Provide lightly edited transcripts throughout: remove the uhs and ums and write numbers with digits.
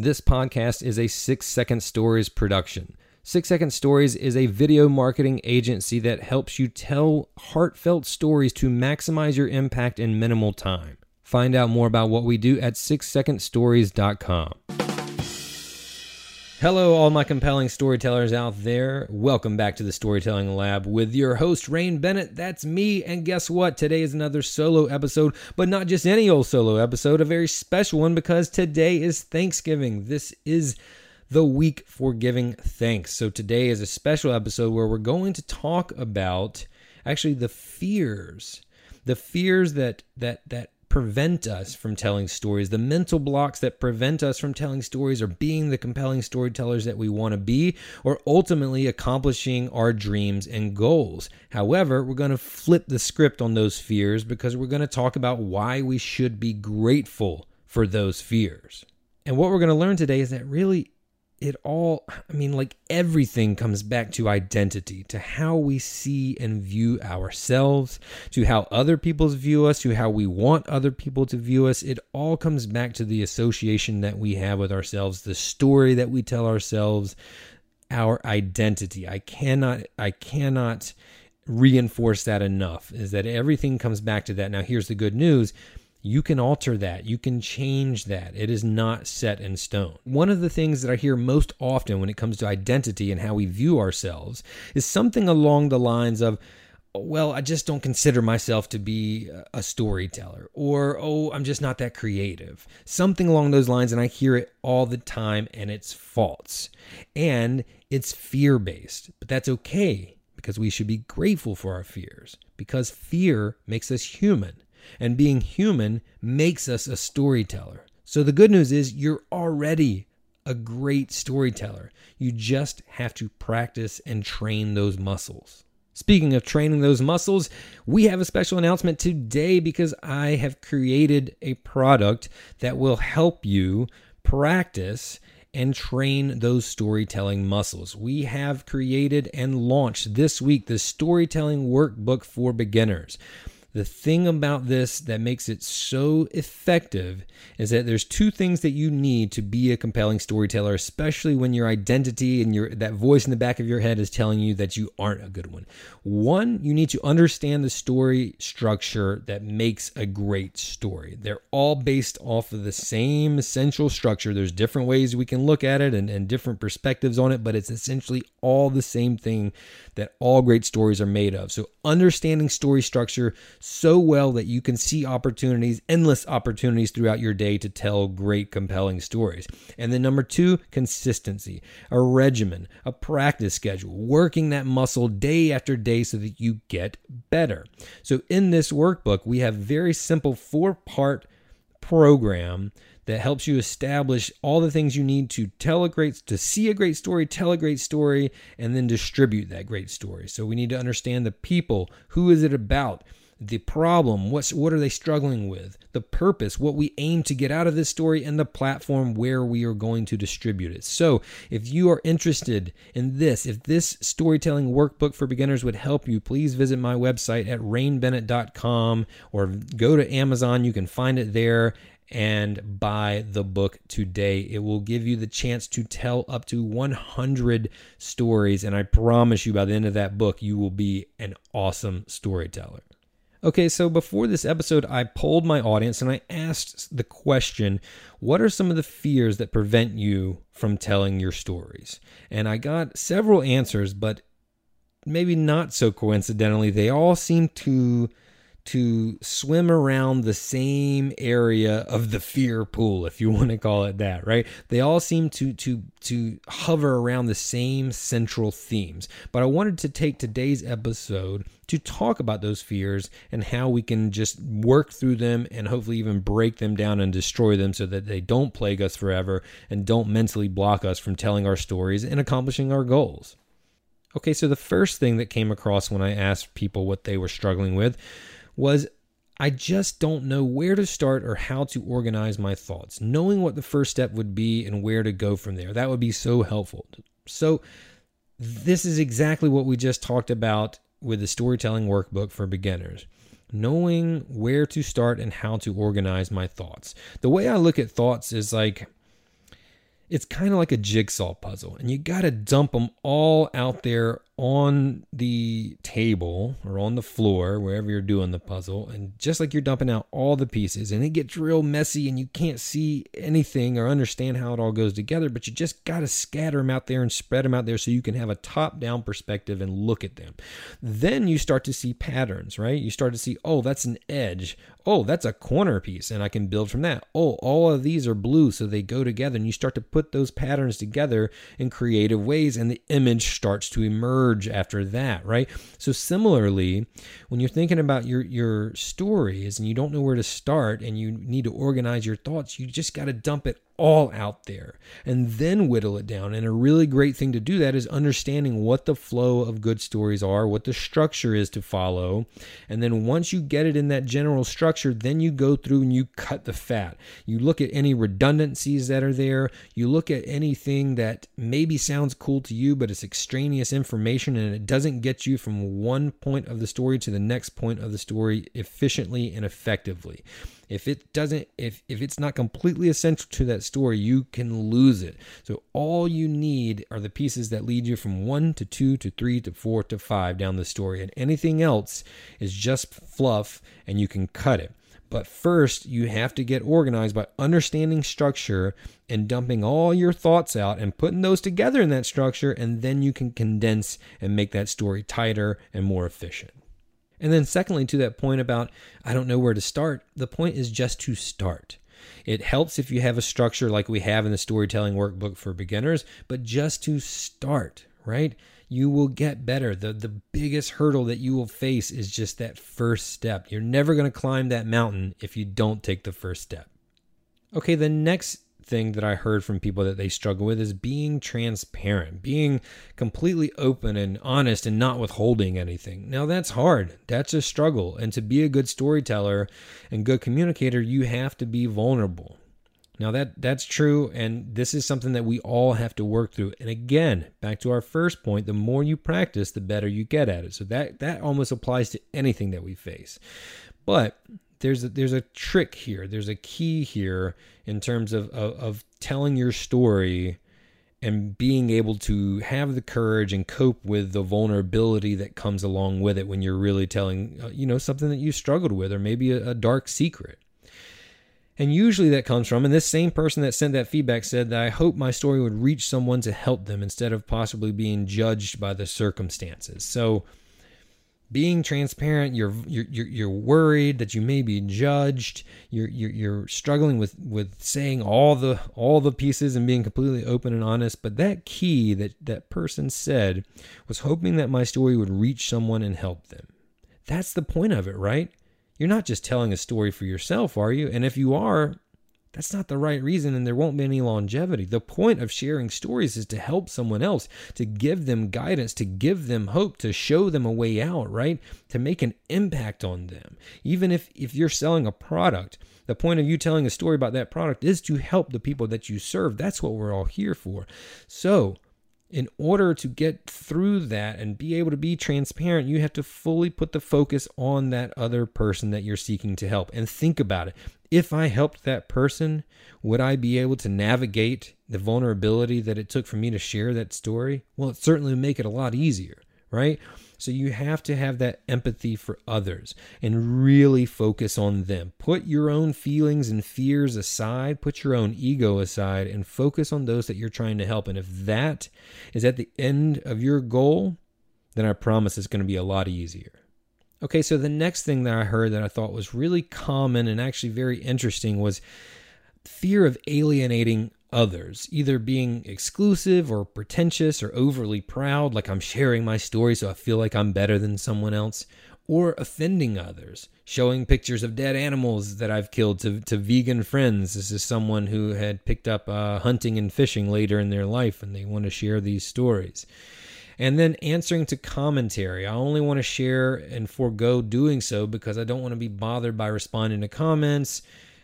This podcast is a 6 Second Stories production. 6 Second Stories is a video marketing agency that helps you tell heartfelt stories to maximize your impact in minimal time. Find out more about what we do at sixsecondstories.com. Hello, all my compelling storytellers out there. Welcome back to the Storytelling Lab with your host, Rain Bennett. That's me. And guess what? Today is another solo episode, but not just any old solo episode, a very special one, because today is Thanksgiving. This is the week for giving thanks. So today is a special episode where we're going to talk about actually the fears that prevent us from telling stories. The mental blocks that prevent us from telling stories or being the compelling storytellers that we want to be, or ultimately accomplishing our dreams and goals. However, we're going to flip the script on those fears, because we're going to talk about why we should be grateful for those fears. And what we're going to learn today is that really everything comes back to identity, to how we see and view ourselves, to how other people view us, to how we want other people to view us. It all comes back to the association that we have with ourselves, the story that we tell ourselves, our identity. I cannot reinforce that enough, is that everything comes back to that. Now, here's the good news. You can alter that. You can change that. It is not set in stone. One of the things that I hear most often when it comes to identity and how we view ourselves is something along the lines of, well, I just don't consider myself to be a storyteller, or, oh, I'm just not that creative. Something along those lines, and I hear it all the time, and it's false. And it's fear-based, but that's okay, because we should be grateful for our fears, because fear makes us human. And being human makes us a storyteller. So the good news is you're already a great storyteller. You just have to practice and train those muscles. Speaking of training those muscles, we have a special announcement today, because I have created a product that will help you practice and train those storytelling muscles. We have created and launched this week the Storytelling Workbook for Beginners. The thing about this that makes it so effective is that there's two things that you need to be a compelling storyteller, especially when your identity and that voice in the back of your head is telling you that you aren't a good one. One, you need to understand the story structure that makes a great story. They're all based off of the same essential structure. There's different ways we can look at it and different perspectives on it, but it's essentially all the same thing that all great stories are made of. So understanding story structure so well that you can see opportunities, endless opportunities throughout your day to tell great, compelling stories. And then number two, consistency, a regimen, a practice schedule, working that muscle day after day so that you get better. So in this workbook, we have very simple 4-part program that helps you establish all the things you need to tell a great story, and then distribute that great story. So we need to understand the people, who is it about? The problem, what are they struggling with? The purpose, what we aim to get out of this story, and the platform where we are going to distribute it. So if you are interested in this, if this storytelling workbook for beginners would help you, please visit my website at rainbennett.com or go to Amazon. You can find it there and buy the book today. It will give you the chance to tell up to 100 stories. And I promise you by the end of that book, you will be an awesome storyteller. Okay, so before this episode, I polled my audience and I asked the question, what are some of the fears that prevent you from telling your stories? And I got several answers, but maybe not so coincidentally, they all seem to swim around the same area of the fear pool, if you want to call it that, right? They all seem to hover around the same central themes. But I wanted to take today's episode to talk about those fears and how we can just work through them and hopefully even break them down and destroy them so that they don't plague us forever and don't mentally block us from telling our stories and accomplishing our goals. Okay, so the first thing that came across when I asked people what they were struggling with was, I just don't know where to start or how to organize my thoughts. Knowing what the first step would be and where to go from there, that would be so helpful. So this is exactly what we just talked about with the Storytelling Workbook for Beginners. Knowing where to start and how to organize my thoughts. The way I look at thoughts is like, it's kind of like a jigsaw puzzle, and you got to dump them all out there on the table or on the floor, wherever you're doing the puzzle. And just like you're dumping out all the pieces, and it gets real messy and you can't see anything or understand how it all goes together, but you just got to scatter them out there and spread them out there so you can have a top-down perspective and look at them. Then you start to see patterns, right? You start to see, oh, that's an edge. Oh, that's a corner piece, and I can build from that. Oh, all of these are blue, so they go together. And you start to put those patterns together in creative ways, and the image starts to emerge after that, right? So similarly, when you're thinking about your stories and you don't know where to start and you need to organize your thoughts, you just got to dump it all out there and then whittle it down. And a really great thing to do that is understanding what the flow of good stories are, what the structure is to follow. And then once you get it in that general structure, then you go through and you cut the fat. You look at any redundancies that are there. You look at anything that maybe sounds cool to you, but it's extraneous information and it doesn't get you from one point of the story to the next point of the story efficiently and effectively. If it's not completely essential to that story, you can lose it. So all you need are the pieces that lead you from 1 to 2 to 3 to 4 to 5 down the story. And anything else is just fluff and you can cut it. But first, you have to get organized by understanding structure and dumping all your thoughts out and putting those together in that structure. And then you can condense and make that story tighter and more efficient. And then secondly, to that point about, I don't know where to start. The point is just to start. It helps if you have a structure like we have in the Storytelling Workbook for Beginners, but just to start, right? You will get better. The biggest hurdle that you will face is just that first step. You're never going to climb that mountain if you don't take the first step. Okay, the next thing that I heard from people that they struggle with is being transparent, being completely open and honest and not withholding anything. Now that's hard. That's a struggle. And to be a good storyteller and good communicator, you have to be vulnerable. Now that's true, and this is something that we all have to work through. And again, back to our first point, the more you practice, the better you get at it. So that almost applies to anything that we face. But there's a trick here. There's a key here in terms of telling your story and being able to have the courage and cope with the vulnerability that comes along with it when you're really telling, something that you struggled with, or maybe a dark secret. And usually that comes from, and this same person that sent that feedback said that I hope my story would reach someone to help them instead of possibly being judged by the circumstances. So being transparent, you're worried that you may be judged. You're struggling with saying all the pieces and being completely open and honest. But that key that person said was hoping that my story would reach someone and help them. That's the point of it, right? You're not just telling a story for yourself, are you? And if you are, that's not the right reason, and there won't be any longevity. The point of sharing stories is to help someone else, to give them guidance, to give them hope, to show them a way out, right? To make an impact on them. Even if you're selling a product, the point of you telling a story about that product is to help the people that you serve. That's what we're all here for. So in order to get through that and be able to be transparent, you have to fully put the focus on that other person that you're seeking to help. And think about it. If I helped that person, would I be able to navigate the vulnerability that it took for me to share that story? Well, it certainly would make it a lot easier, right? So you have to have that empathy for others and really focus on them. Put your own feelings and fears aside, put your own ego aside, and focus on those that you're trying to help. And if that is at the end of your goal, then I promise it's going to be a lot easier. Okay, so the next thing that I heard that I thought was really common and actually very interesting was fear of alienating others, either being exclusive or pretentious or overly proud, like I'm sharing my story so I feel like I'm better than someone else, or offending others, showing pictures of dead animals that I've killed to vegan friends. This is someone who had picked up hunting and fishing later in their life, and they want to share these stories. And then answering to commentary. I only want to share and forego doing so because I don't want to be bothered by responding to comments.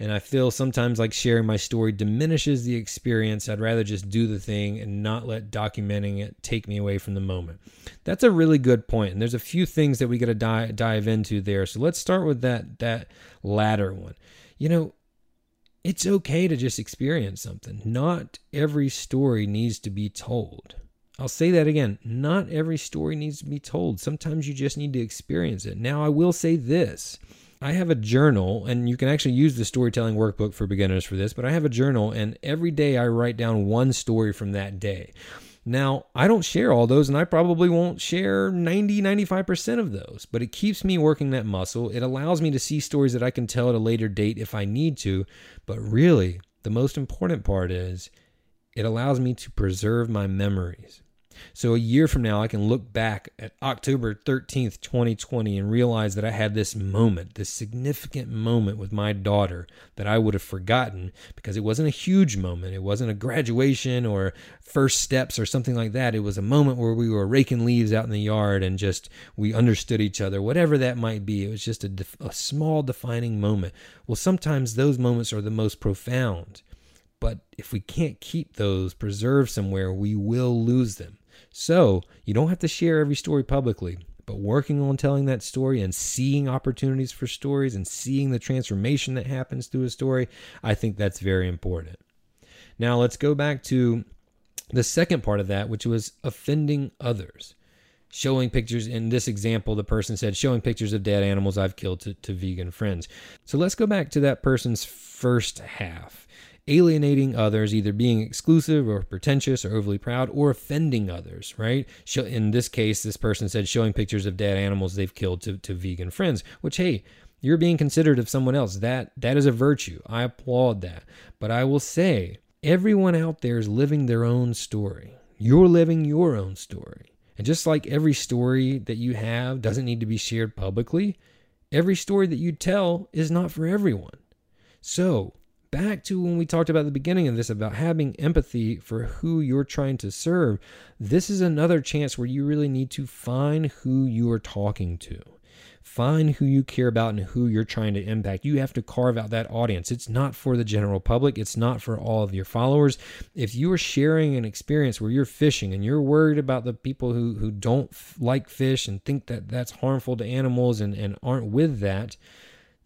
And I feel sometimes like sharing my story diminishes the experience. I'd rather just do the thing and not let documenting it take me away from the moment. That's a really good point. And there's a few things that we got to dive into there. So let's start with that latter one. It's okay to just experience something. Not every story needs to be told. I'll say that again. Not every story needs to be told. Sometimes you just need to experience it. Now, I will say this. I have a journal, and you can actually use the Storytelling Workbook for Beginners for this, but I have a journal, and every day I write down one story from that day. Now, I don't share all those, and I probably won't share 90, 95% of those, but it keeps me working that muscle. It allows me to see stories that I can tell at a later date if I need to, but really, the most important part is it allows me to preserve my memories. So a year from now, I can look back at October 13th, 2020 and realize that I had this moment, this significant moment with my daughter that I would have forgotten because it wasn't a huge moment. It wasn't a graduation or first steps or something like that. It was a moment where we were raking leaves out in the yard and just we understood each other, whatever that might be. It was just a small defining moment. Well, sometimes those moments are the most profound. But if we can't keep those preserved somewhere, we will lose them. So you don't have to share every story publicly, but working on telling that story and seeing opportunities for stories and seeing the transformation that happens through a story, I think that's very important. Now let's go back to the second part of that, which was offending others. Showing pictures, in this example, the person said, showing pictures of dead animals I've killed to vegan friends. So let's go back to that person's first half. Alienating others, either being exclusive or pretentious or overly proud or offending others, right? In this case, this person said showing pictures of dead animals they've killed to vegan friends, which, hey, you're being considerate of someone else. That is a virtue. I applaud that. But I will say everyone out there is living their own story. You're living your own story. And just like every story that you have doesn't need to be shared publicly, every story that you tell is not for everyone. So back to when we talked about the beginning of this, about having empathy for who you're trying to serve, this is another chance where you really need to find who you are talking to. Find who you care about and who you're trying to impact. You have to carve out that audience. It's not for the general public. It's not for all of your followers. If you are sharing an experience where you're fishing and you're worried about the people who don't like fish and think that that's harmful to animals and aren't with that,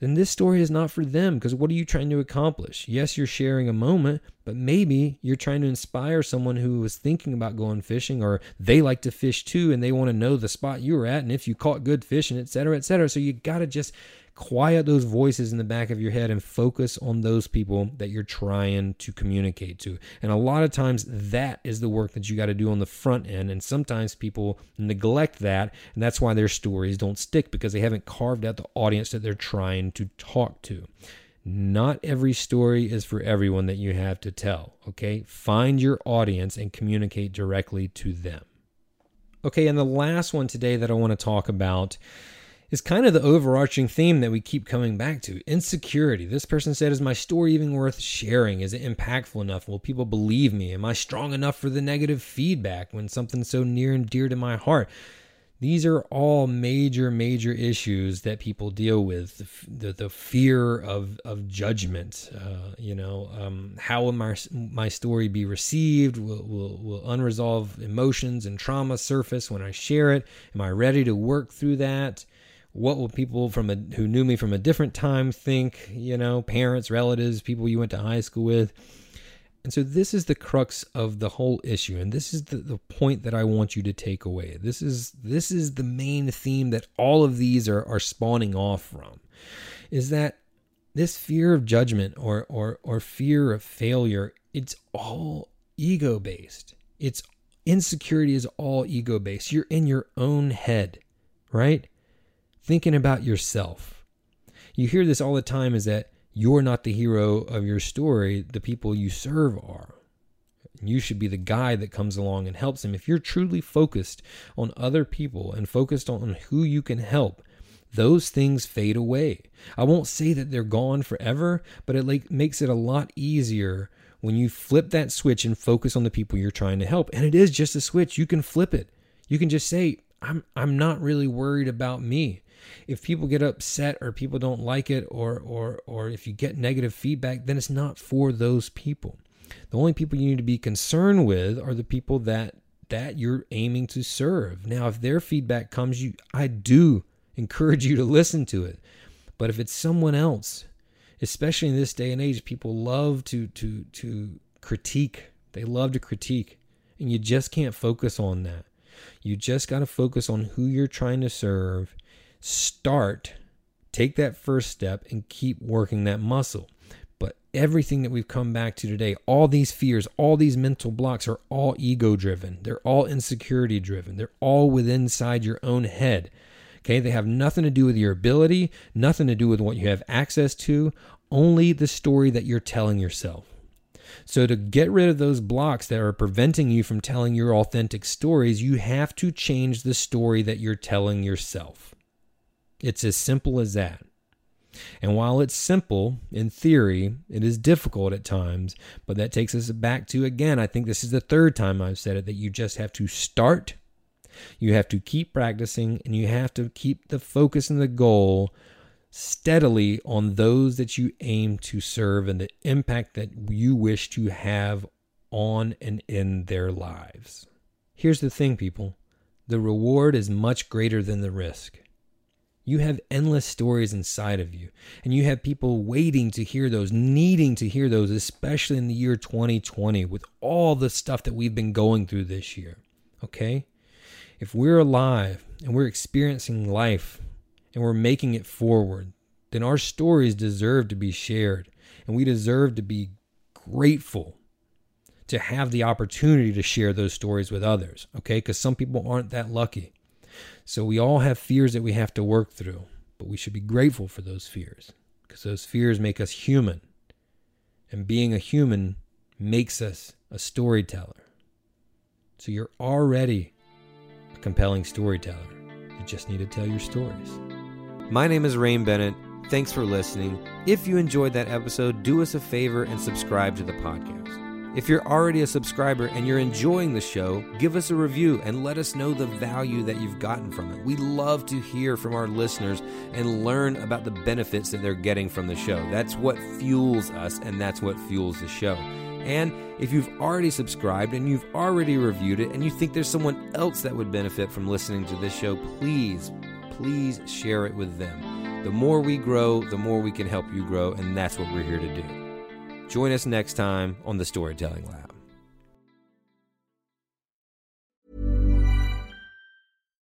then this story is not for them, because what are you trying to accomplish? Yes, you're sharing a moment, but maybe you're trying to inspire someone who was thinking about going fishing, or they like to fish too and they want to know the spot you were at and if you caught good fish and et cetera, et cetera. So you got to just quiet those voices in the back of your head and focus on those people that you're trying to communicate to. And a lot of times that is the work that you got to do on the front end. And sometimes people neglect that. And that's why their stories don't stick, because they haven't carved out the audience that they're trying to talk to. Not every story is for everyone that you have to tell. Okay. Find your audience and communicate directly to them. Okay. And the last one today that I want to talk about is kind of the overarching theme that we keep coming back to. Insecurity. This person said, is my story even worth sharing? Is it impactful enough? Will people believe me? Am I strong enough for the negative feedback when something's so near and dear to my heart? These are all major, major issues that people deal with. The fear of judgment. How will my story be received? Will unresolved emotions and trauma surface when I share it? Am I ready to work through that? What will people who knew me from a different time think, parents, relatives, people you went to high school with? And so this is the crux of the whole issue. And this is the point that I want you to take away. This is the main theme that all of these are spawning off from, is that this fear of judgment or fear of failure, it's all ego-based. It's insecurity is all ego-based. You're in your own head, right? Thinking about yourself. You hear this all the time, is that you're not the hero of your story. The people you serve are. You should be the guy that comes along and helps them. If you're truly focused on other people and focused on who you can help, those things fade away. I won't say that they're gone forever, but it makes it a lot easier when you flip that switch and focus on the people you're trying to help. And it is just a switch. You can flip it. You can just say, I'm not really worried about me. If people get upset or people don't like it or if you get negative feedback, then it's not for those people. The only people you need to be concerned with are the people that you're aiming to serve. Now, if their feedback comes, I do encourage you to listen to it. But if it's someone else, especially in this day and age, people love to critique. They love to critique, and you just can't focus on that. You just got to focus on who you're trying to serve. Start, take that first step, and keep working that muscle. But everything that we've come back to today, all these fears, all these mental blocks are all ego driven. They're all insecurity driven. They're all within inside your own head. Okay. They have nothing to do with your ability, nothing to do with what you have access to, only the story that you're telling yourself. So to get rid of those blocks that are preventing you from telling your authentic stories, you have to change the story that you're telling yourself. It's as simple as that. And while it's simple, in theory, it is difficult at times, but that takes us back to, again, I think this is the third time I've said it, that you just have to start, you have to keep practicing, and you have to keep the focus and the goal steadily on those that you aim to serve and the impact that you wish to have on and in their lives. Here's the thing, people. The reward is much greater than the risk. You have endless stories inside of you, and you have people waiting to hear those, needing to hear those, especially in the year 2020 with all the stuff that we've been going through this year. Okay? If we're alive and we're experiencing life, and we're making it forward, then our stories deserve to be shared, and we deserve to be grateful to have the opportunity to share those stories with others, okay? Because some people aren't that lucky. So we all have fears that we have to work through, but we should be grateful for those fears, because those fears make us human, and being a human makes us a storyteller. So you're already a compelling storyteller. You just need to tell your stories. My name is Rain Bennett. Thanks for listening. If you enjoyed that episode, do us a favor and subscribe to the podcast. If you're already a subscriber and you're enjoying the show, give us a review and let us know the value that you've gotten from it. We love to hear from our listeners and learn about the benefits that they're getting from the show. That's what fuels us, and that's what fuels the show. And if you've already subscribed and you've already reviewed it and you think there's someone else that would benefit from listening to this show, please share it with them. The more we grow, the more we can help you grow, and that's what we're here to do. Join us next time on the Storytelling Lab.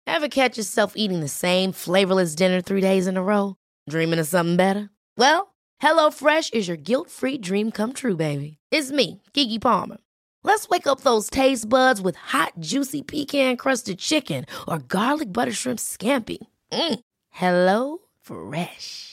Ever catch yourself eating the same flavorless dinner 3 days in a row? Dreaming of something better? Well, HelloFresh is your guilt-free dream come true, baby. It's me, Keke Palmer. Let's wake up those taste buds with hot, juicy pecan-crusted chicken or garlic butter shrimp scampi. HelloFresh.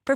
for